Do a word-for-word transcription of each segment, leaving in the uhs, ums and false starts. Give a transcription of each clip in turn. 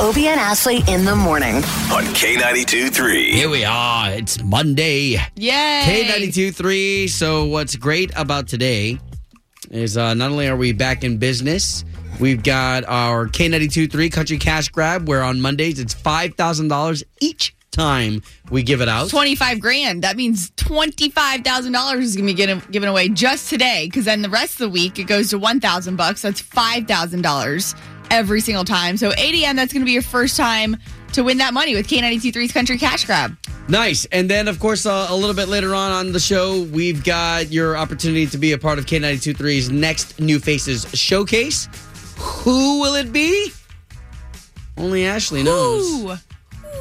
Obie and Ashley in the morning. On K ninety-two point three. Here we are. It's Monday. Yay. K ninety-two point three. So what's great about today is uh, not only are we back in business, we've got our K ninety-two point three Country Cash Grab, where on Mondays it's five thousand dollars each time we give it out. twenty-five grand. That means twenty-five thousand dollars is going to be getting, given away just today, because then the rest of the week it goes to one thousand bucks. That's five thousand dollars every single time. So eight a.m., that's going to be your first time to win that money with K ninety-two point three's Country Cash Grab. Nice. And then, of course, uh, a little bit later on on the show, we've got your opportunity to be a part of K ninety-two point three's next New Faces Showcase. Who will it be? Only Ashley knows. Ooh.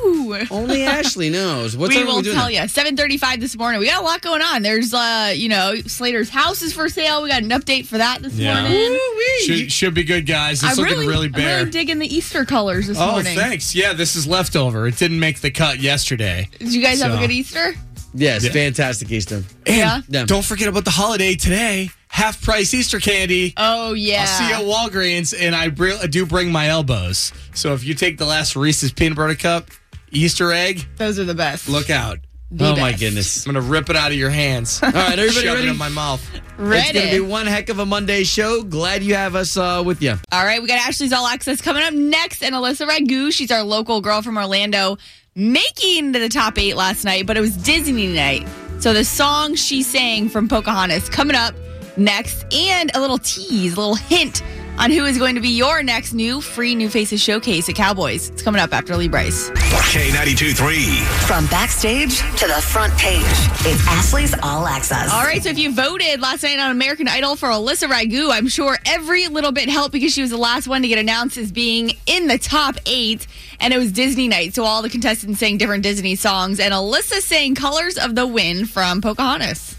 Ooh. Only Ashley knows. What we time will we tell you. seven thirty-five this morning. We got a lot going on. There's, uh, you know, Slater's house is for sale. We got an update for that this yeah. morning. Should, should be good, guys. It's I'm looking really, really bare. I'm really digging the Easter colors this oh, morning. Oh, thanks. Yeah, this is leftover. It didn't make the cut yesterday. Did you guys so. have a good Easter? Yes, yeah. Fantastic Easter. And yeah. yeah. don't forget about the holiday today. Half price Easter candy. Oh, yeah. I'll see you at Walgreens, and I, br- I do bring my elbows. So if you take the last Reese's peanut butter cup, Easter egg. Those are the best. Look out. The oh, best. My goodness. I'm going to rip it out of your hands. All right, everybody ready? Shove it in my mouth. Ready. It's going to be one heck of a Monday show. Glad you have us uh, with you. All right, we got Ashley's All Access coming up next, and Alyssa Raghu. She's our local girl from Orlando, making the top eight last night, but it was Disney night. So the song she sang from Pocahontas coming up next, and a little tease, a little hint on who is going to be your next new free New Faces Showcase at Cowboys. It's coming up after Lee Bryce. K ninety-two point three. From backstage to the front page, it's Ashley's All Access. All right, so if you voted last night on American Idol for Alyssa Raghu, I'm sure every little bit helped, because she was the last one to get announced as being in the top eight, and it was Disney night, so all the contestants sang different Disney songs, and Alyssa sang Colors of the Wind from Pocahontas.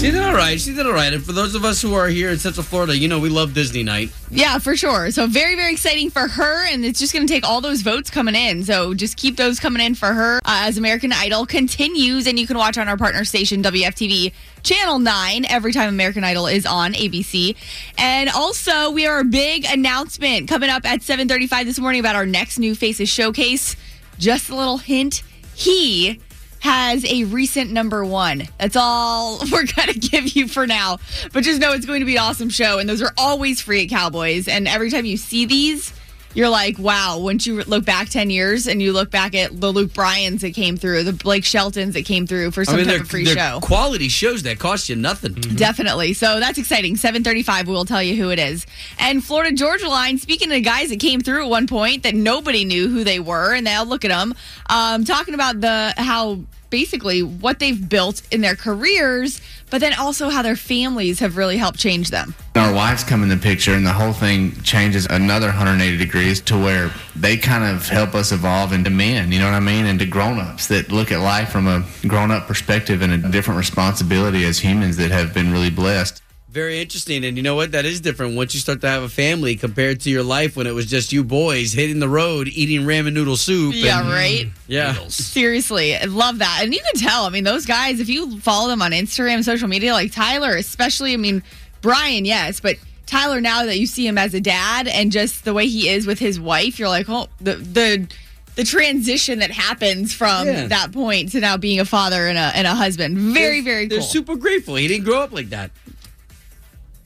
She did all right. She did all right. And for those of us who are here in Central Florida, you know, we love Disney night. Yeah, for sure. So very, very exciting for her. And it's just going to take all those votes coming in. So just keep those coming in for her uh, as American Idol continues. And you can watch on our partner station, W F T V Channel nine, every time American Idol is on A B C. And also, we have a big announcement coming up at seven thirty-five this morning about our next New Faces Showcase. Just a little hint. He has a recent number one. That's all we're going to give you for now. But just know it's going to be an awesome show. And those are always free at Cowboys. And every time you see these, you're like, wow. Once you look back ten years and you look back at the Luke Bryans that came through, the Blake Sheltons that came through for some I mean, type of free show. Quality shows that cost you nothing. Mm-hmm. Definitely. So that's exciting. seven thirty-five, we'll tell you who it is. And Florida Georgia Line, speaking of guys that came through at one point that nobody knew who they were, and now look at them, um, talking about the how basically what they've built in their careers, but then also how their families have really helped change them. Our wives come in the picture, and the whole thing changes another one hundred eighty degrees to where they kind of help us evolve into men, you know what I mean, into grown-ups that look at life from a grown-up perspective and a different responsibility as humans that have been really blessed. Very interesting, and you know what? That is different once you start to have a family compared to your life when it was just you boys hitting the road, eating ramen noodle soup. Yeah, and, right? Yeah. Noodles. Seriously, I love that. And you can tell, I mean, those guys, if you follow them on Instagram, social media, like Tyler especially, I mean, Brian, yes, but Tyler, now that you see him as a dad and just the way he is with his wife, you're like, oh, the the, the transition that happens from yeah. that point to now being a father and a, and a husband. Very, they're, very cool. They're super grateful. He didn't grow up like that.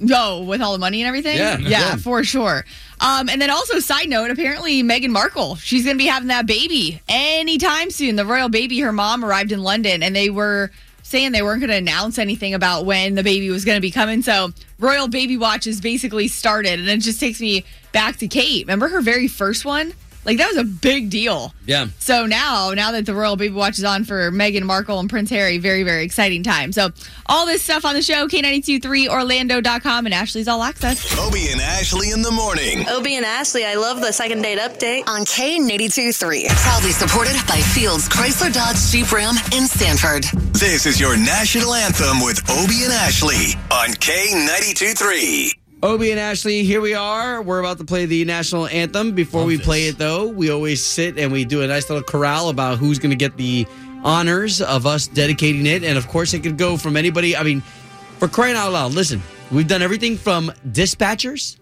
No, oh, with all the money and everything? Yeah, yeah, yeah. For sure. Um, and then also, side note, apparently Meghan Markle, she's going to be having that baby anytime soon. The royal baby, her mom arrived in London, and they were saying they weren't going to announce anything about when the baby was going to be coming. So royal baby watch is basically started, and it just takes me back to Kate. Remember her very first one? Like, that was a big deal. Yeah. So now, now that the royal baby watch is on for Meghan Markle and Prince Harry, very, very exciting time. So all this stuff on the show, K ninety-two point three, Orlando dot com, and Ashley's All Access. Obie and Ashley in the morning. Obie and Ashley, I love the second date update. On K ninety-two point three, proudly supported by Fields, Chrysler, Dodge, Jeep, Ram, and Sanford. This is your national anthem with Obie and Ashley on K ninety-two point three. Obie and Ashley, here we are. We're about to play the national anthem. Before Love we this. play it, though, we always sit and we do a nice little chorale about who's going to get the honors of us dedicating it. And, of course, it could go from anybody. I mean, for crying out loud, listen, we've done everything from dispatchers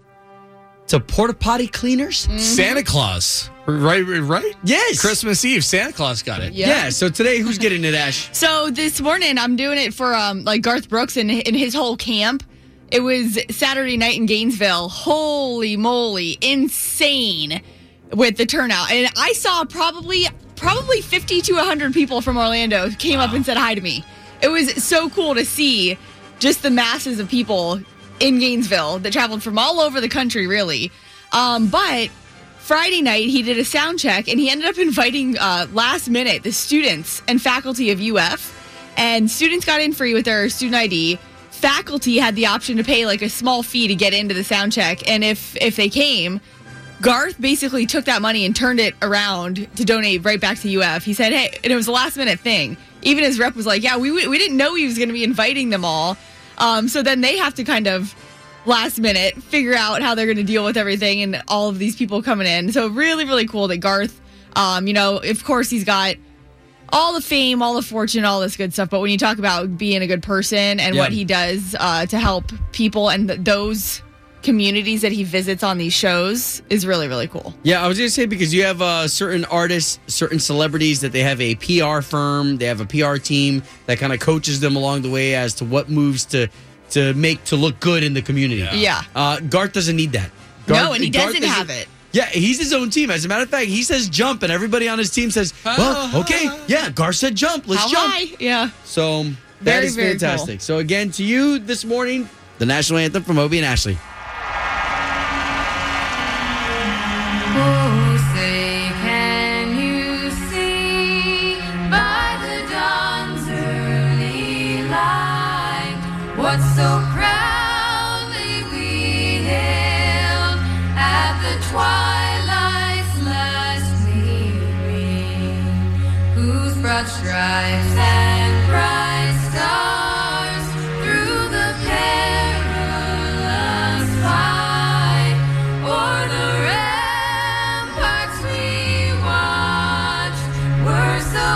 to porta potty cleaners. Mm-hmm. Santa Claus. Right, right? Yes. Christmas Eve, Santa Claus got it. Yeah, yeah. So today, who's getting it, Ash? So this morning, I'm doing it for, um, like, Garth Brooks and, and his whole camp. It was Saturday night in Gainesville. Holy moly. Insane with the turnout. And I saw probably probably fifty to one hundred people from Orlando came wow. up and said hi to me. It was so cool to see just the masses of people in Gainesville that traveled from all over the country, really. Um, but Friday night, he did a sound check, and he ended up inviting uh, last minute the students and faculty of U F. And students got in free with their student I D. Faculty had the option to pay like a small fee to get into the sound check, and if if they came, Garth basically took that money and turned it around to donate right back to U F. He said, hey, and it was a last minute thing. Even his rep was like, yeah, we we didn't know he was going to be inviting them all. Um, so then they have to kind of last minute figure out how they're going to deal with everything and all of these people coming in. So really, really cool that Garth, um, you know, of course he's got all the fame, all the fortune, all this good stuff. But when you talk about being a good person and yeah. what he does uh, to help people and th- those communities that he visits on these shows is really, really cool. Yeah, I was going to say, because you have uh, certain artists, certain celebrities that they have a P R firm, they have a P R team that kind of coaches them along the way as to what moves to, to make to look good in the community. Yeah. yeah. Uh, Garth doesn't need that. Garth, no, and he Garth doesn't have it. Yeah, he's his own team. As a matter of fact, he says jump, and everybody on his team says, well, okay, yeah, Garth said jump. Let's How jump. High? Yeah. So that very, is very fantastic. Cool. So again, to you this morning, the national anthem from Obie and Ashley. Oh, say can you see by the dawn's early light what's so proudly we hailed at the twilight. Broad stripes and bright stars through the perilous fight, o'er the ramparts we watched were so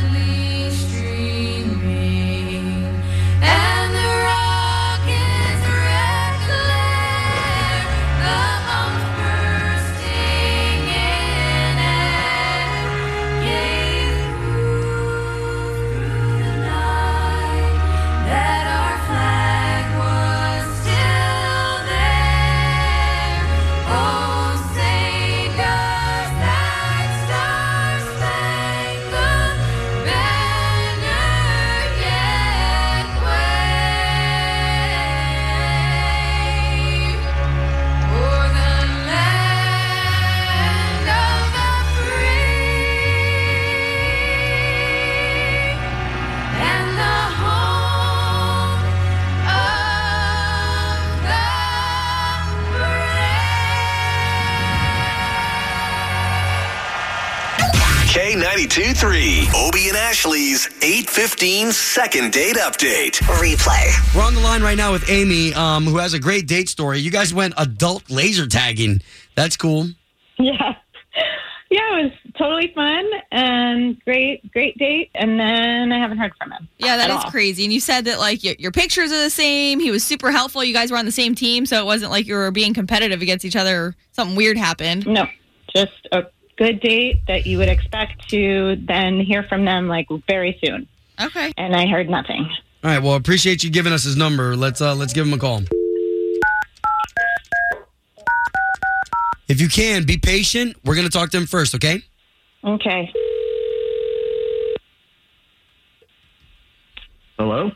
gallantly streaming, and the rocket's red glare, the arms bursting in air. Yeah. K ninety-two point three, Obie and Ashley's eight fifteen second date update. Replay. We're on the line right now with Amy, um, who has a great date story. You guys went adult laser tagging. That's cool. Yeah. Yeah, it was totally fun and great, great date. And then I haven't heard from him. Yeah, that is all. Crazy. And you said that, like, your, your pictures are the same. He was super helpful. You guys were on the same team, so it wasn't like you were being competitive against each other or something weird happened. No, just a good date that you would expect to then hear from them, like, very soon. Okay. And I heard nothing. All right. Well, appreciate you giving us his number. Let's uh, let's give him a call. If you can, be patient. We're going to talk to him first, okay? Okay. Hello?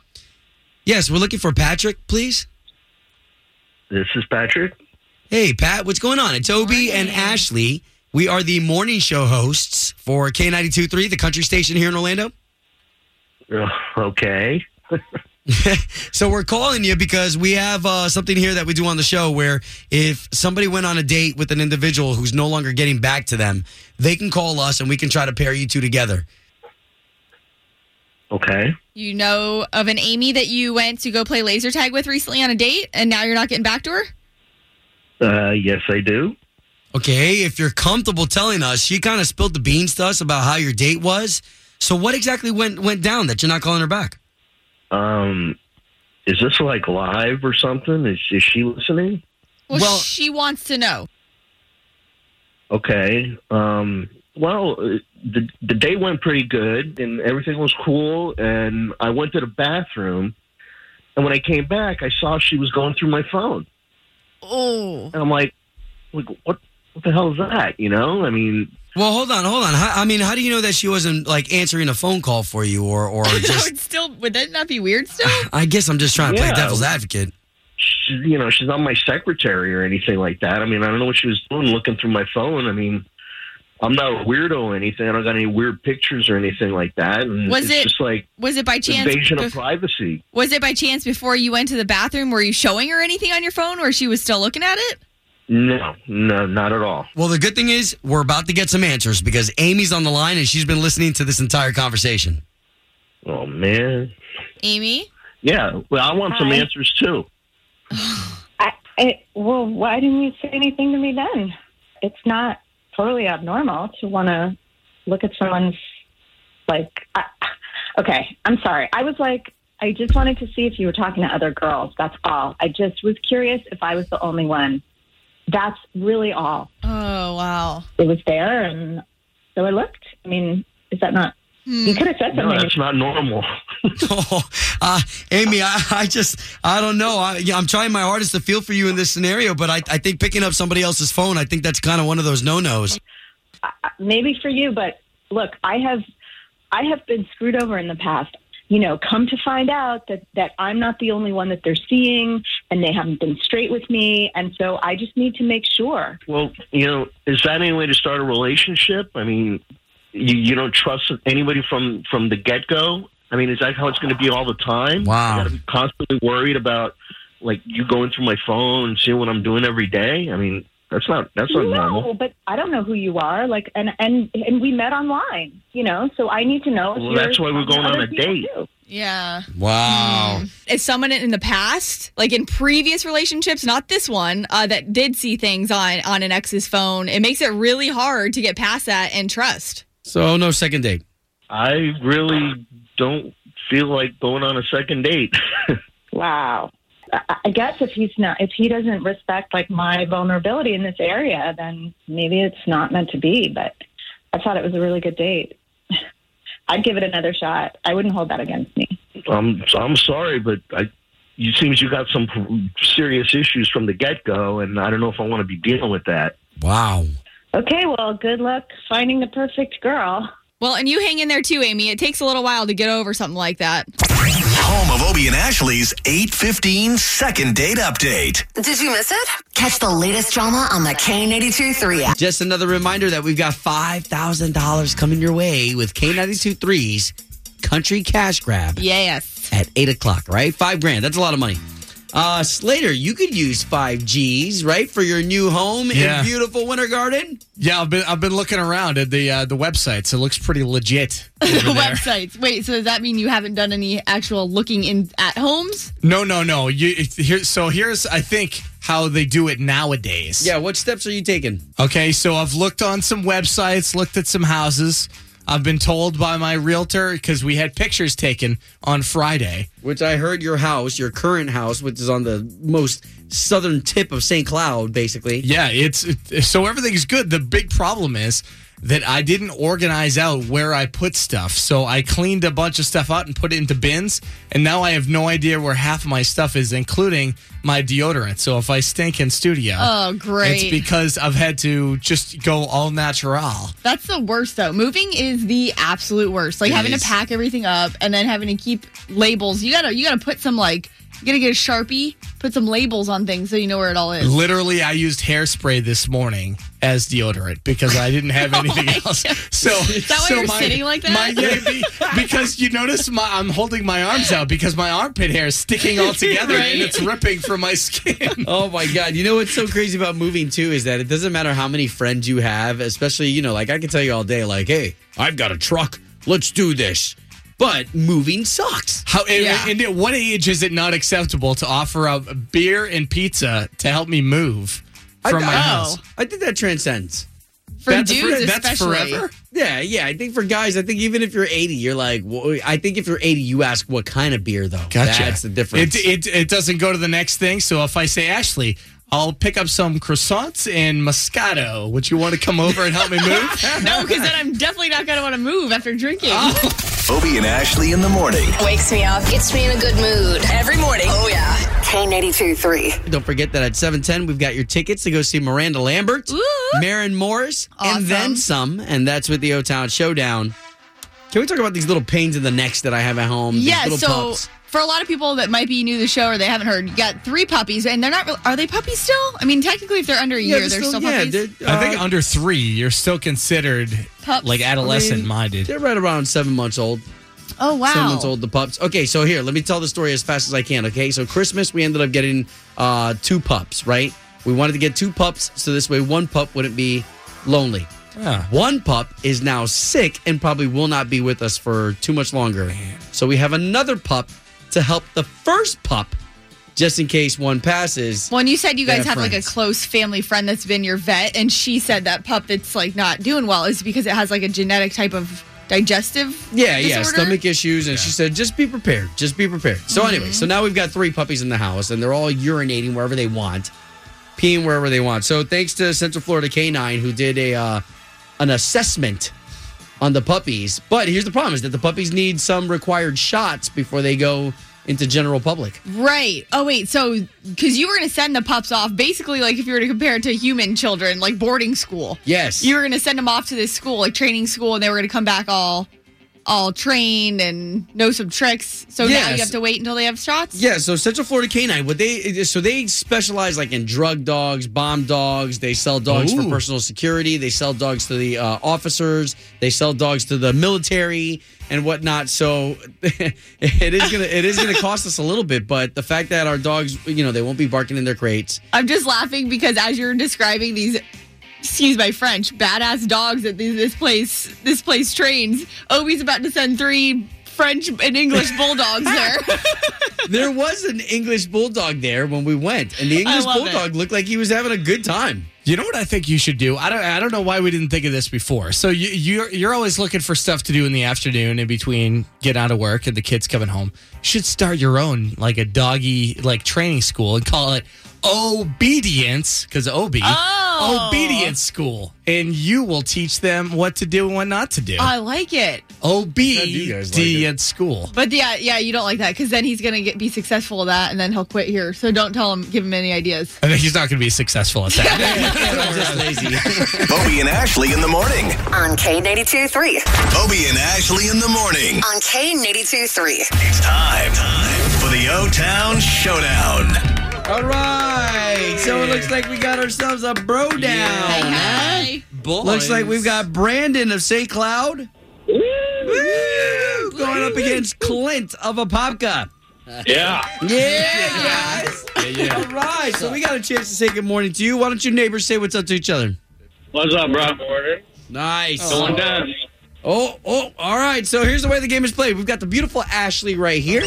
Yes, we're looking for Patrick, please. This is Patrick. Hey, Pat, what's going on? It's Obie and Ashley. We are the morning show hosts for K ninety-two point three, the country station here in Orlando. Uh, okay. So we're calling you because we have uh, something here that we do on the show where if somebody went on a date with an individual who's no longer getting back to them, they can call us and we can try to pair you two together. Okay. You know of an Amy that you went to go play laser tag with recently on a date, and now you're not getting back to her? Uh, yes, I do. Okay, if you're comfortable telling us, she kind of spilled the beans to us about how your date was. So what exactly went went down that you're not calling her back? Um, is this like live or something? Is, is she listening? Well, well, she wants to know. Okay. Um, well, the the day went pretty good, and everything was cool, and I went to the bathroom, and when I came back, I saw she was going through my phone. Oh. And I'm like, like what? What the hell is that? You know, I mean. Well, hold on, hold on. How, I mean, how do you know that she wasn't like answering a phone call for you, or or just? Would still would that not be weird? Still, I guess I'm just trying to yeah. play devil's advocate. She, you know, she's not my secretary or anything like that. I mean, I don't know what she was doing looking through my phone. I mean, I'm not a weirdo or anything. I don't got any weird pictures or anything like that. And was it's it just like was it by chance invasion bef- of privacy? Was it by chance before you went to the bathroom? Were you showing her anything on your phone, or she was still looking at it? No, no, not at all. Well, the good thing is we're about to get some answers because Amy's on the line and she's been listening to this entire conversation. Oh, man. Amy? Yeah, well, I want Hi. some answers, too. I, I, well, why didn't you say anything to me then? It's not totally abnormal to want to look at someone's, like, I, okay, I'm sorry. I was like, I just wanted to see if you were talking to other girls. That's all. I just was curious if I was the only one. That's really all. Oh, wow. It was there, and so I looked. I mean, is that not... Hmm. You could have said something. No, that's not normal. oh, uh, Amy, I, I just... I don't know. I, I'm trying my hardest to feel for you in this scenario, but I, I think picking up somebody else's phone, I think that's kind of one of those no-nos. Uh, maybe for you, but look, I have, I have been screwed over in the past. You know, come to find out that, that I'm not the only one that they're seeing and they haven't been straight with me. And so I just need to make sure. Well, you know, is that any way to start a relationship? I mean, you, you don't trust anybody from, from the get-go? I mean, is that how it's going to be all the time? Wow. You got to be constantly worried about, like, you going through my phone and seeing what I'm doing every day? I mean, that's not, that's not no, normal. No, but I don't know who you are. Like, and, and, and we met online, you know, so I need to know. Well, that's why we're going on a date. Too. Yeah. Wow. Mm. Is someone in the past, like in previous relationships, not this one, uh, that did see things on, on an ex's phone, it makes it really hard to get past that and trust. So no second date. I really don't feel like going on a second date. Wow. I guess if he's not, if he doesn't respect like my vulnerability in this area, then maybe it's not meant to be. But I thought it was a really good date. I'd give it another shot. I wouldn't hold that against me. Um, I'm sorry, but I, it seems you got some serious issues from the get-go, and I don't know if I want to be dealing with that. Wow. Okay, well, good luck finding the perfect girl. Well, and you hang in there too, Amy. It takes a little while to get over something like that. Home of Obie and Ashley's eight fifteen second date update. Did you miss it? Catch the latest drama on the K ninety-two point three app. Just another reminder that we've got five thousand dollars coming your way with K ninety-two point three's Country Cash Grab. Yes. At eight o'clock, right? Five grand. That's a lot of money. Uh, Slater, you could use five G's, right, for your new home yeah. in beautiful Winter Garden? Yeah, I've been I've been looking around at the uh, the websites. It looks pretty legit. The websites. Wait, so does that mean you haven't done any actual looking in at homes? No, no, no. You, it, here, so here's, I think, how they do it nowadays. Yeah, what steps are you taking? Okay, so I've looked on some websites, looked at some houses. I've been told by my realtor, because we had pictures taken on Friday. Which I heard your house, your current house, which is on the most southern tip of Saint Cloud, basically. Yeah, it's it, so everything's good. The big problem is that I didn't organize out where I put stuff. So I cleaned a bunch of stuff out and put it into bins, and now I have no idea where half of my stuff is, including my deodorant. So if I stink in studio, oh, great. It's because I've had to just go all natural. That's the worst, though. Moving is the absolute worst. Like, it having is. to pack everything up and then having to keep labels. You gotta, you gotta put some, like... You gotta get a Sharpie, put some labels on things so you know where it all is. Literally, I used hairspray this morning as deodorant because I didn't have anything oh else. God. So is that why so you're my, sitting like that? My, because you notice my, I'm holding my arms out because my armpit hair is sticking all together right? and it's ripping from my skin. Oh, my God. You know what's so crazy about moving, too, is that it doesn't matter how many friends you have, especially, you know, like I can tell you all day, like, hey, I've got a truck. Let's do this. But moving sucks. How and, yeah. and at what age is it not acceptable to offer up beer and pizza to help me move from I, my oh. house? I think that transcends. For that's dudes for, that's especially. Forever? Yeah, yeah. I think for guys, I think even if you're eighty, you're like, well, I think if you're eighty, you ask what kind of beer, though. Gotcha. That's the difference. It, it, it doesn't go to the next thing. So if I say, Ashley, I'll pick up some croissants and Moscato. Would you want to come over and help me move? No, because then I'm definitely not going to want to move after drinking. Oh. Obie and Ashley in the morning. Wakes me up. Gets me in a good mood. Every morning. Oh, yeah. K ninety-two point three. Don't forget that at seven ten, we've got your tickets to go see Miranda Lambert, Ooh. Maren Morris, awesome. And then some. And that's with the O-Town Showdown. Can we talk about these little pains in the necks that I have at home? Yeah, these little so... Pups? For a lot of people that might be new to the show or they haven't heard, you got three puppies, and they're not. Are they puppies still? I mean, technically, if they're under a yeah, year, they're still, they're still puppies. Yeah, they're, uh, I think under three, you're still considered pups. Like adolescent-minded. I mean, they're right around seven months old. Oh, wow. Seven months old, the pups. Okay, so here, let me tell the story as fast as I can, okay? So Christmas, we ended up getting uh, two pups, right? We wanted to get two pups, so this way one pup wouldn't be lonely. Yeah. One pup is now sick and probably will not be with us for too much longer. Man. So we have another pup to help the first pup, just in case one passes. When you said you guys have friends. Like a close family friend that's been your vet, and she said that pup that's like not doing well is because it has like a genetic type of digestive yeah, disorder? Yeah, stomach issues, and yeah. she said, just be prepared, just be prepared. So mm-hmm. anyway, so now we've got three puppies in the house, and they're all urinating wherever they want, peeing wherever they want. So thanks to Central Florida K nine, who did a uh, an assessment on the puppies. But here's the problem is that the puppies need some required shots before they go into general public. Right. Oh, wait. So, because you were going to send the pups off, basically, like if you were to compare it to human children, like boarding school. Yes. You were going to send them off to this school, like training school, and they were going to come back all all trained and know some tricks. So yes. now you have to wait until they have shots? Yeah. So Central Florida K nine, what they so they specialize like in drug dogs, bomb dogs. They sell dogs Ooh. For personal security. They sell dogs to the uh, officers. They sell dogs to the military and whatnot. So it is gonna it is gonna cost us a little bit, but the fact that our dogs, you know, they won't be barking in their crates. I'm just laughing because as you're describing these. Excuse my French, badass dogs that this place this place trains. Obie's about to send three French and English bulldogs there. There was an English bulldog there when we went, and the English bulldog it. Looked like he was having a good time. You know what I think you should do? I don't I don't know why we didn't think of this before. So you, you're, you're always looking for stuff to do in the afternoon in between getting out of work and the kids coming home. You should start your own, like a doggy like training school and call it Obedience, because Obie, oh. Obedience School. And you will teach them what to do and what not to do. I like it. Obedience School. But yeah, yeah, you don't like that, because then he's going to get be successful at that, and then he'll quit here. So don't tell him, give him any ideas. I think he's not going to be successful at that. I'm just lazy. Obie and Ashley in the morning. On K ninety-two point three. Obie and Ashley in the morning. On K ninety-two point three. It's time, time for the O-Town Showdown. All right, so it looks like we got ourselves a bro down. Yeah. Hey, huh? Looks like we've got Brandon of Saint Cloud Woo. Woo. going up against Clint of Apopka. Yeah. Yeah, yeah guys. Yeah, yeah. All right, so we got a chance to say good morning to you. Why don't your neighbors say what's up to each other? What's up, bro? Nice. Going down. Oh, oh, all right. So here's the way the game is played. We've got the beautiful Ashley right here.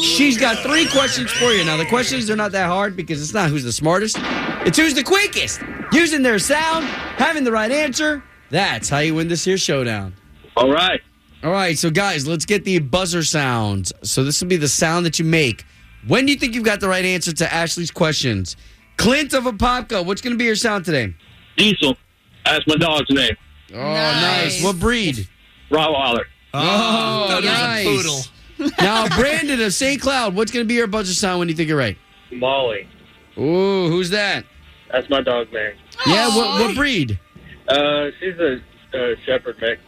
She's got three questions for you. Now, the questions are not that hard because it's not who's the smartest. It's who's the quickest. Using their sound, having the right answer. That's how you win this here showdown. All right. All right. So, guys, let's get the buzzer sounds. So this will be the sound that you make when you think you've got the right answer to Ashley's questions. Clint of Apopka, what's going to be your sound today? Diesel. That's my dog's name. Oh, nice. nice. What breed? Rottweiler. Oh, oh nice. Poodle. Now, Brandon of Saint Cloud, what's going to be your buzzer sound when you think you're right? Molly. Ooh, who's that? That's my dog, man. Yeah, what, what breed? Uh, she's a uh, shepherd mix.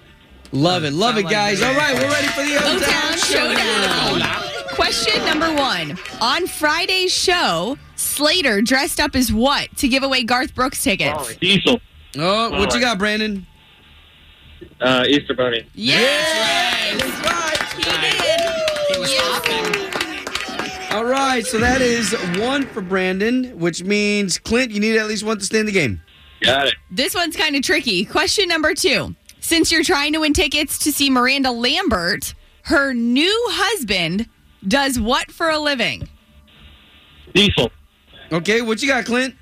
Love it, love it, guys. Like All right, we're ready for the O-Town Showdown. Showdown. Question number one. On Friday's show, Slater dressed up as what to give away Garth Brooks tickets? Molly. Diesel. Oh, Molly. What you got, Brandon? Uh, Easter Bunny. Yes! That's right. That's right. He did. He was yes. All right, so that is one for Brandon, which means, Clint, you need at least one to stay in the game. Got it. This one's kind of tricky. Question number two. Since you're trying to win tickets to see Miranda Lambert, her new husband does what for a living? Diesel. Okay, what you got, Clint?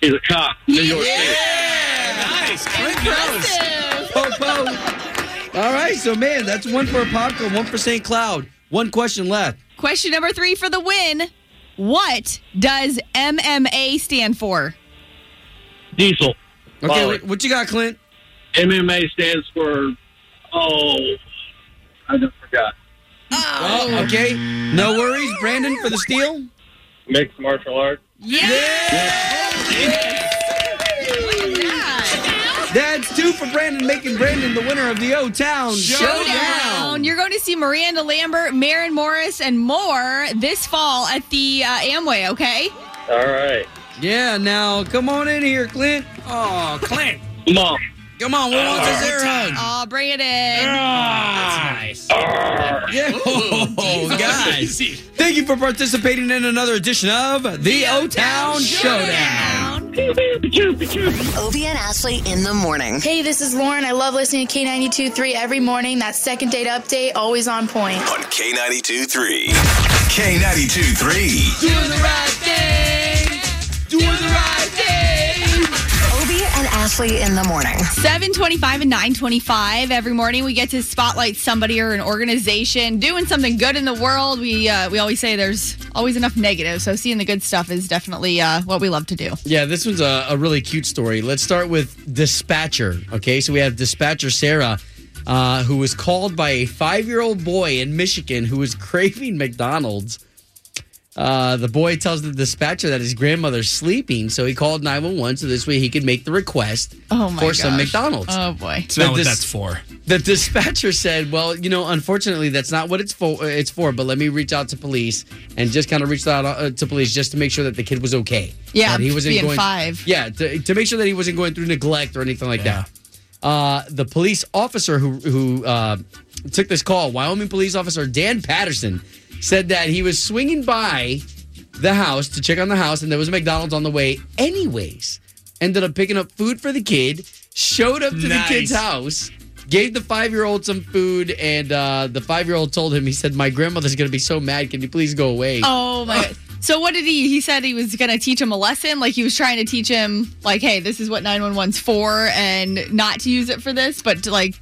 He's a cop. New York City. Yeah! Nice. Clint knows. Po, po. All right, so, man, that's one for Apopka, one for Saint Cloud. One question left. Question number three for the win. What does M M A stand for? Diesel. Okay, what, what you got, Clint? M M A stands for, oh, I just forgot. Oh, oh okay. No worries. Brandon for the steal. Mixed martial arts. Yeah! Yes! Yes! That's two for Brandon, making Brandon the winner of the O-Town Showdown. Showdown. You're going to see Miranda Lambert, Maren Morris, and more this fall at the uh, Amway, okay? All right. Yeah, now, come on in here, Clint. Oh, Clint. Come on. Come on, what wants his air hug? Oh, bring it in. Ah, that's nice. Ah, yeah. Ooh, oh, guys. Thank you for participating in another edition of The, the O-Town Showdown. Ovi and Ashley in the morning. Hey, this is Lauren. I love listening to K ninety-two point three every morning. That second date update, always on point. On K ninety-two point three. K ninety-two point three. Doing the right thing. Doing the right thing. And Ashley in the morning. seven twenty-five and nine twenty-five. Every morning we get to spotlight somebody or an organization doing something good in the world. We uh, we always say there's always enough negative, so seeing the good stuff is definitely uh, what we love to do. Yeah, this one's a, a really cute story. Let's start with Dispatcher, okay? So we have Dispatcher Sarah, uh, who was called by a five-year-old boy in Michigan who was craving McDonald's. Uh, the boy tells the dispatcher that his grandmother's sleeping, so he called nine one one so this way he could make the request oh my for gosh. some McDonald's. Oh, boy. That's not what dis- that's for. The dispatcher said, well, you know, unfortunately, that's not what it's for, It's for. but let me reach out to police and just kind of reach out uh, to police just to make sure that the kid was okay. Yeah, that he wasn't being going, five. Yeah, to, to make sure that he wasn't going through neglect or anything like yeah. that. Uh, the police officer who, who uh, took this call, Wyoming police officer Dan Patterson, said that he was swinging by the house to check on the house, and there was a McDonald's on the way anyways. Ended up picking up food for the kid, showed up to nice. the kid's house, gave the five-year-old some food, and uh, the five-year-old told him, he said, my grandmother's going to be so mad. Can you please go away? Oh, my God. So what did he, he said he was going to teach him a lesson? Like he was trying to teach him, like, hey, this is what nine one one's for and not to use it for this, but to, like,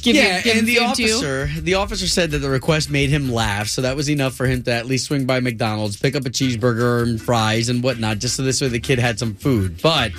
Give yeah, him, and the officer, the officer said that the request made him laugh, so that was enough for him to at least swing by McDonald's, pick up a cheeseburger and fries and whatnot, just so this way the kid had some food. But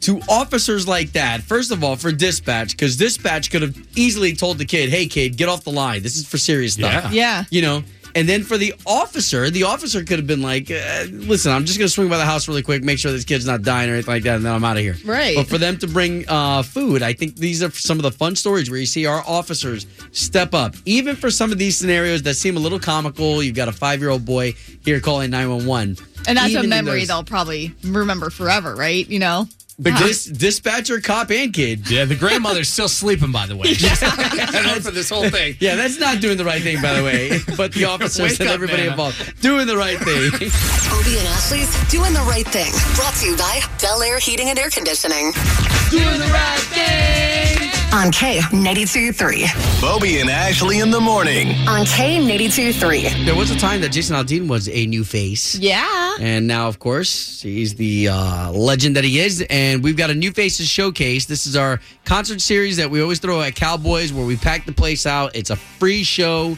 to officers like that, first of all, for dispatch, because dispatch could have easily told the kid, hey, kid, get off the line. This is for serious stuff. Yeah. yeah. You know? And then for the officer, the officer could have been like, uh, listen, I'm just going to swing by the house really quick, make sure this kid's not dying or anything like that, and then I'm out of here. Right. But for them to bring uh, food, I think these are some of the fun stories where you see our officers step up. Even for some of these scenarios that seem a little comical, you've got a five-year-old boy here calling nine one one. And that's Even a memory those- they'll probably remember forever, right? You know? But huh. dis- dispatcher, cop, and kid. Yeah, the grandmother's still sleeping, by the way. Yeah. I don't for this whole thing. Yeah, that's not doing the right thing, by the way. But the officers and everybody man. involved. Doing the right thing. Ovi and Ashley's Doing the Right Thing. Brought to you by Del Air Heating and Air Conditioning. Doing the right thing. On K ninety-two point three. Ovi and Ashley in the morning. On K ninety-two point three. There was a time that Jason Aldean was a new face. Yeah. And now, of course, he's the uh, legend that he is. And And we've got a New Faces Showcase. This is our concert series that we always throw at Cowboys where we pack the place out. It's a free show.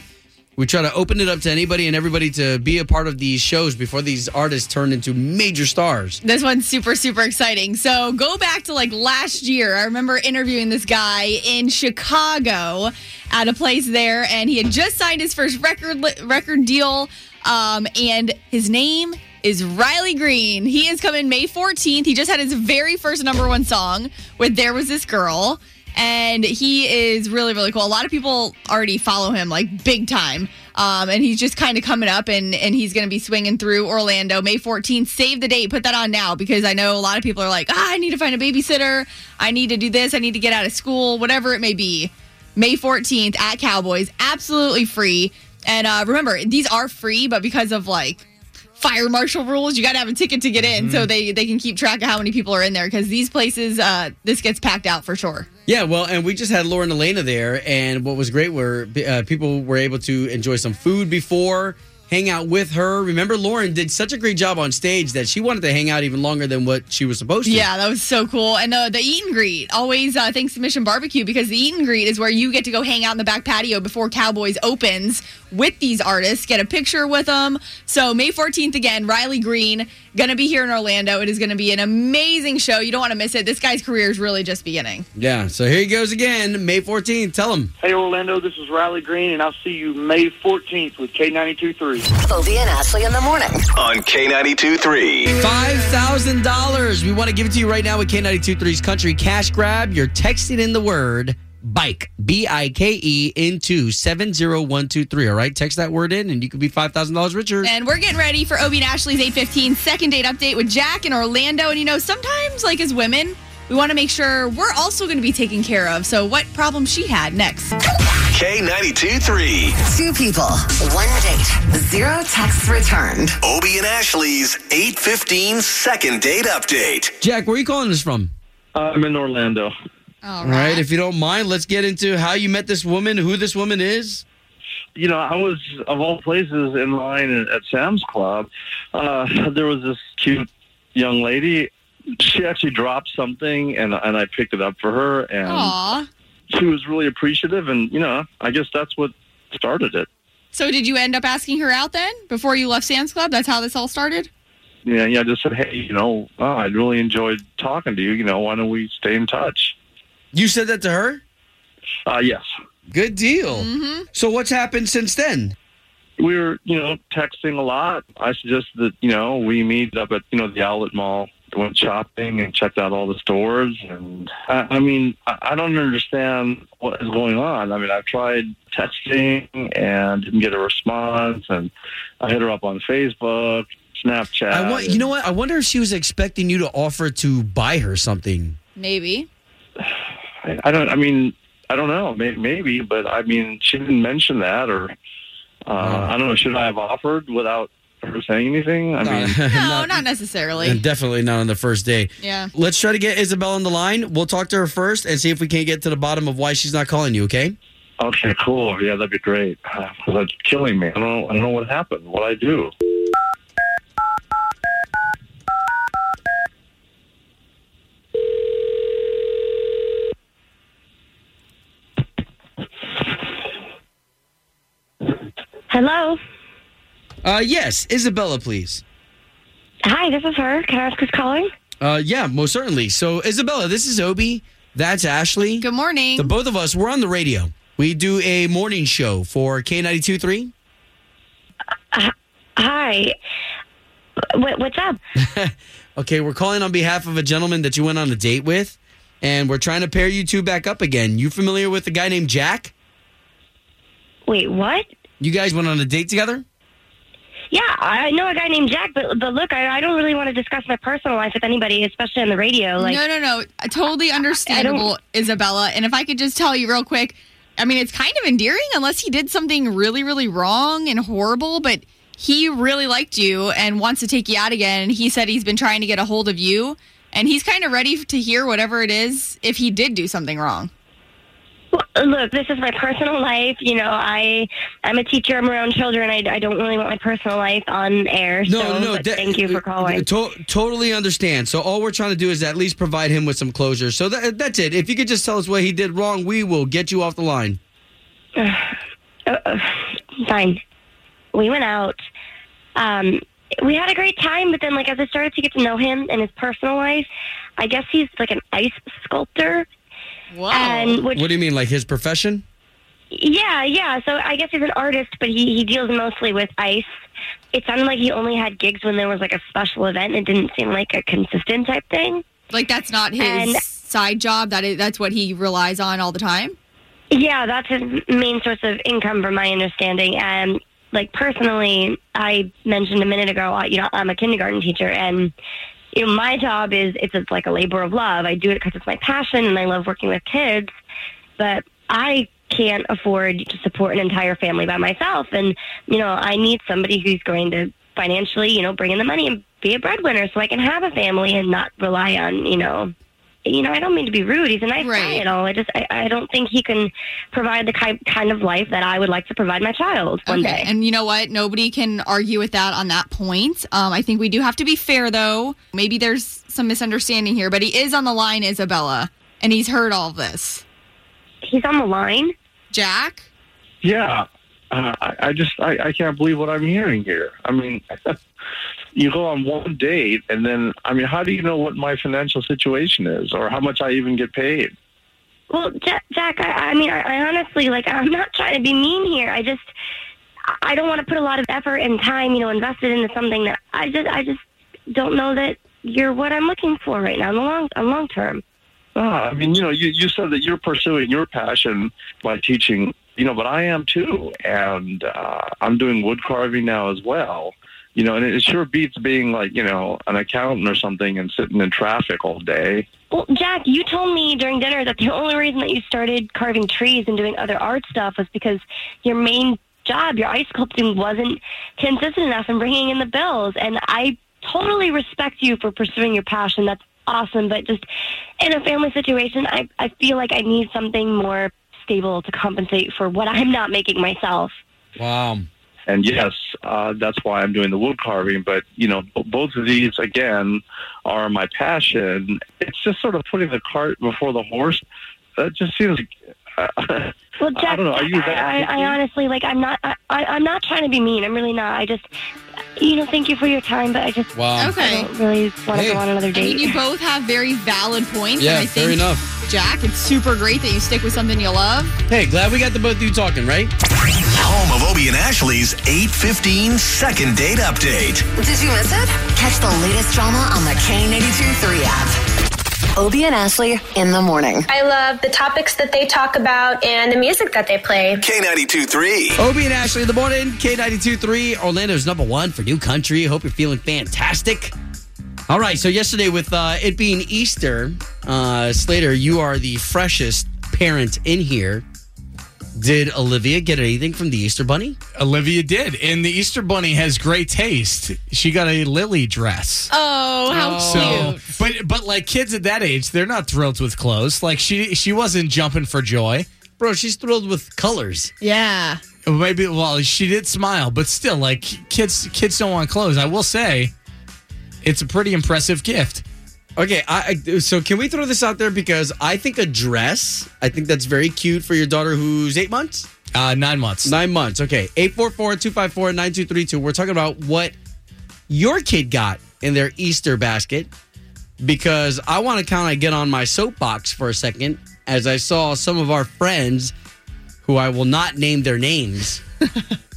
We try to open it up to anybody and everybody to be a part of these shows before these artists turn into major stars. This one's super, super exciting. So go back to like last year. I remember interviewing this guy in Chicago at a place there, and he had just signed his first record record deal, um, and his name is Riley Green. He is coming May fourteenth. He just had his very first number one song with There Was This Girl. And he is really, really cool. A lot of people already follow him, like, big time. Um, and he's just kind of coming up, and, and he's going to be swinging through Orlando May fourteenth. Save the date. Put that on now because I know a lot of people are like, ah, I need to find a babysitter. I need to do this. I need to get out of school. Whatever it may be. May fourteenth at Cowboys. Absolutely free. And uh, remember, these are free, but because of, like, fire marshal rules. You got to have a ticket to get in, mm-hmm. so they, they can keep track of how many people are in there, because these places, uh, this gets packed out for sure. Yeah, well, and we just had Lauren and Elena there, and what was great were uh, people were able to enjoy some food before, hang out with her. Remember, Lauren did such a great job on stage that she wanted to hang out even longer than what she was supposed to. Yeah, that was so cool. And uh, the eat and greet, always uh, thanks to Mission Barbecue, because the eat and greet is where you get to go hang out in the back patio before Cowboys opens with these artists, get a picture with them. So May fourteenth, again, Riley Green, going to be here in Orlando. It is going to be an amazing show. You don't want to miss it. This guy's career is really just beginning. Yeah, so here he goes again, May fourteenth. Tell him. Hey, Orlando, this is Riley Green, and I'll see you May fourteenth with K ninety-two point three. Obie and Ashley in the morning on K ninety-two point three. five thousand dollars. We want to give it to you right now with K ninety-two point three's Country Cash Grab. You're texting in the word BIKE, B I K E, into seven zero one two three, all right? Text that word in, and you could be five thousand dollars richer. And we're getting ready for Obie and Ashley's eight fifteen second date update with Jack in Orlando. And, you know, sometimes, like, as women, we want to make sure we're also going to be taken care of. So what problem she had next. K ninety-two point three. Two people, one date, zero texts returned. Obie and Ashley's eight fifteen second date update. Jack, where are you calling us from? Uh, I'm in Orlando. All right. All right. If you don't mind, let's get into how you met this woman, who this woman is. You know, I was, of all places, in line at Sam's Club. Uh, there was this cute young lady. She actually dropped something, and and I picked it up for her. And aww. She was really appreciative, and, you know, I guess that's what started it. So did you end up asking her out then before you left Sam's Club? That's how this all started? Yeah, yeah. I just said, hey, you know, oh, I really enjoyed talking to you. You know, why don't we stay in touch? You said that to her? Uh, yes. Good deal. Mm-hmm. So what's happened since then? We were, you know, texting a lot. I suggested that, you know, we meet up at, you know, the Outlet Mall. Went shopping and checked out all the stores. And I, I mean, I, I don't understand what is going on. I mean, I've tried texting and didn't get a response. And I hit her up on Facebook, Snapchat. I want, you know what? I wonder if she was expecting you to offer to buy her something. Maybe. I, I don't, I mean, I don't know. Maybe, maybe, but I mean, she didn't mention that. Or uh, oh. I don't know. Should I have offered without her saying anything? I mean, no, not, not necessarily. And definitely not on the first day. Yeah. Let's try to get Isabel on the line. We'll talk to her first and see if we can't get to the bottom of why she's not calling you, okay? Okay, cool. Yeah, that'd be great. That's killing me. I don't know, I don't know what happened, what I do. Hello? Uh, yes, Isabella, please. Hi, this is her. Can I ask who's calling? Uh, yeah, most certainly. So, Isabella, this is Obie. That's Ashley. Good morning. The both of us, we're on the radio. We do a morning show for K ninety-two point three. Uh, hi. What, what's up? Okay, we're calling on behalf of a gentleman that you went on a date with, and we're trying to pair you two back up again. You familiar with a guy named Jack? Wait, what? You guys went on a date together? Yeah, I know a guy named Jack, but but look, I, I don't really want to discuss my personal life with anybody, especially on the radio. Like, no, no, no. Totally understandable, Isabella. And if I could just tell you real quick, I mean, it's kind of endearing unless he did something really, really wrong and horrible, but he really liked you and wants to take you out again. He said he's been trying to get a hold of you, and he's kind of ready to hear whatever it is if he did do something wrong. Well, look, this is my personal life. You know, I, I'm a teacher. I'm around children. I, I don't really want my personal life on air. No, so, no. That, thank you for calling. To- totally understand. So all we're trying to do is at least provide him with some closure. So that, that's it. If you could just tell us what he did wrong, we will get you off the line. Uh, uh, fine. We went out. Um, we had a great time, but then, like, as I started to get to know him and his personal life, I guess he's like an ice sculptor. Wow. And which, what do you mean, like his profession? Yeah, yeah. So I guess he's an artist, but he, he deals mostly with ice. It sounded like he only had gigs when there was like a special event. It didn't seem like a consistent type thing. Like that's not his and, side job? That is, that's what he relies on all the time? Yeah, that's his main source of income from my understanding. And like personally, I mentioned a minute ago, you know, I'm a kindergarten teacher, and you know, my job is, it's like a labor of love. I do it because it's my passion and I love working with kids, but I can't afford to support an entire family by myself. And, you know, I need somebody who's going to financially, you know, bring in the money and be a breadwinner so I can have a family and not rely on, you know, you know, I don't mean to be rude. He's a nice right. guy and all. I just, I, I don't think he can provide the ki- kind of life that I would like to provide my child one okay. day. And you know what? Nobody can argue with that on that point. Um, I think we do have to be fair, though. Maybe there's some misunderstanding here, but he is on the line, Isabella, and he's heard all this. He's on the line? Jack? Yeah. Uh, I, I just, I, I can't believe what I'm hearing here. I mean... You go on one date, and then, I mean, how do you know what my financial situation is or how much I even get paid? Well, Jack, Jack I, I mean, I, I honestly, like, I'm not trying to be mean here. I just, I don't want to put a lot of effort and time, you know, invested into something that I just, I just don't know that you're what I'm looking for right now in the long, in long term. Uh, I mean, you know, you, you said that you're pursuing your passion by teaching, you know, but I am too. And uh, I'm doing wood carving now as well. You know, and it sure beats being like, you know, an accountant or something and sitting in traffic all day. Well, Jack, you told me during dinner that the only reason that you started carving trees and doing other art stuff was because your main job, your ice sculpting, wasn't consistent enough in bringing in the bills. And I totally respect you for pursuing your passion. That's awesome. But just in a family situation, I, I feel like I need something more stable to compensate for what I'm not making myself. Wow. And yes, uh, that's why I'm doing the wood carving. But, you know, b- both of these, again, are my passion. It's just sort of putting the cart before the horse. That just seems like, uh, well, Jack, I don't know. Are you that I, I, I honestly, like, I'm not, I, I, I'm not trying to be mean. I'm really not. I just, you know, thank you for your time, but I just wow. okay. I don't really want to hey. go on another date. I mean, you both have very valid points. Yeah, and I fair think, enough. Jack, it's super great that you stick with something you love. Hey, glad we got the both of you talking, right? Home of Obie and Ashley's eight fifteen second date update. Did you miss it? Catch the latest drama on the K ninety-two point three app. Obie and Ashley in the morning. I love the topics that they talk about and the music that they play. K ninety-two point three. Obie and Ashley in the morning. K ninety-two point three. Orlando's number one for new country. Hope you're feeling fantastic. All right. So yesterday, with uh, it being Easter, uh, Slater, you are the freshest parent in here. Did Olivia get anything from the Easter Bunny? Olivia did, and the Easter Bunny has great taste. She got a Lily dress. Oh, how oh. cute. So, but, but like kids at that age, they're not thrilled with clothes. Like, she she wasn't jumping for joy. Bro, she's thrilled with colors. Yeah. Maybe, well, she did smile, but still, like, kids kids don't want clothes. I will say, it's a pretty impressive gift. Okay, I, I, so can we throw this out there? Because I think a dress, I think that's very cute for your daughter who's eight months? Uh, nine months. Nine months, okay. eight four four, two five four, nine two three two. We're talking about what your kid got in their Easter basket. Because I want to kind of get on my soapbox for a second. As I saw some of our friends, who I will not name their names,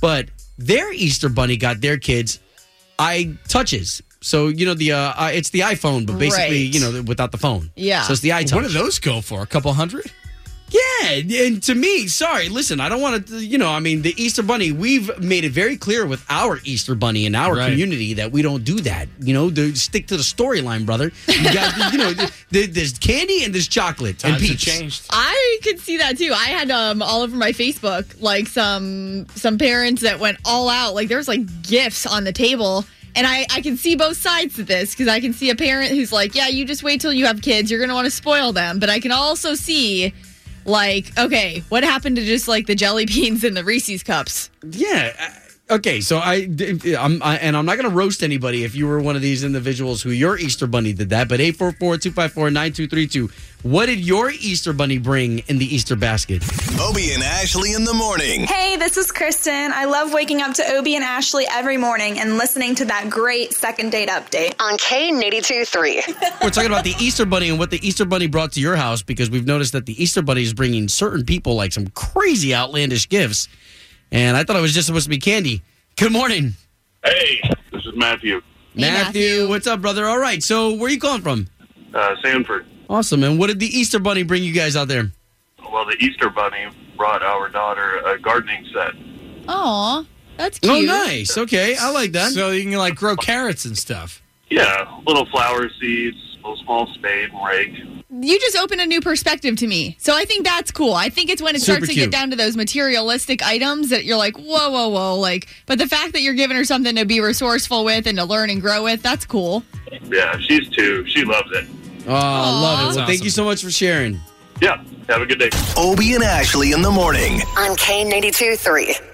but their Easter Bunny got their kids eye touches. So, you know, the uh, it's the iPhone, but basically, right. you know, without the phone. Yeah. So it's the iTouch. What do those go for? A couple hundred? Yeah. And to me, sorry, listen, I don't want to, you know, I mean, the Easter Bunny, we've made it very clear with our Easter Bunny and our right. community that we don't do that. You know, to stick to the storyline, brother. You got, you know, there's candy and there's chocolate. Times and peach. Have changed. I could see that, too. I had um, all over my Facebook, like, some some parents that went all out. Like, there was, like, gifts on the table. And I, I can see both sides of this, because I can see a parent who's like, yeah, you just wait till you have kids. You're going to want to spoil them. But I can also see, like, okay, what happened to just, like, the jelly beans and the Reese's cups? Yeah. Okay, so I, I'm, I and I'm not going to roast anybody if you were one of these individuals who your Easter Bunny did that. But eight four four, two five four, nine two three two, what did your Easter Bunny bring in the Easter basket? Obie and Ashley in the morning. Hey, this is Kristen. I love waking up to Obie and Ashley every morning and listening to that great second date update on K ninety-two point three. We're talking about the Easter Bunny and what the Easter Bunny brought to your house, because we've noticed that the Easter Bunny is bringing certain people, like, some crazy outlandish gifts. And I thought it was just supposed to be candy. Good morning. Hey, this is Matthew. Hey, Matthew, Matthew, what's up, brother? All right, so where are you calling from? Uh, Sanford. Awesome. And what did the Easter Bunny bring you guys out there? Well, the Easter Bunny brought our daughter a gardening set. Aw, that's cute. Oh, nice. Okay, I like that. So you can, like, grow carrots and stuff. Yeah, little flower seeds, little small spade and rake. you just opened a new perspective to me. So I think that's cool. I think it's when it Super starts cute. to get down to those materialistic items that you're like, whoa, whoa, whoa. Like, but the fact that you're giving her something to be resourceful with and to learn and grow with, that's cool. Yeah, she's two. She loves it. Oh, I love it. Well, awesome. Thank you so much for sharing. Yeah, have a good day. Obie and Ashley in the morning on K ninety-two point three.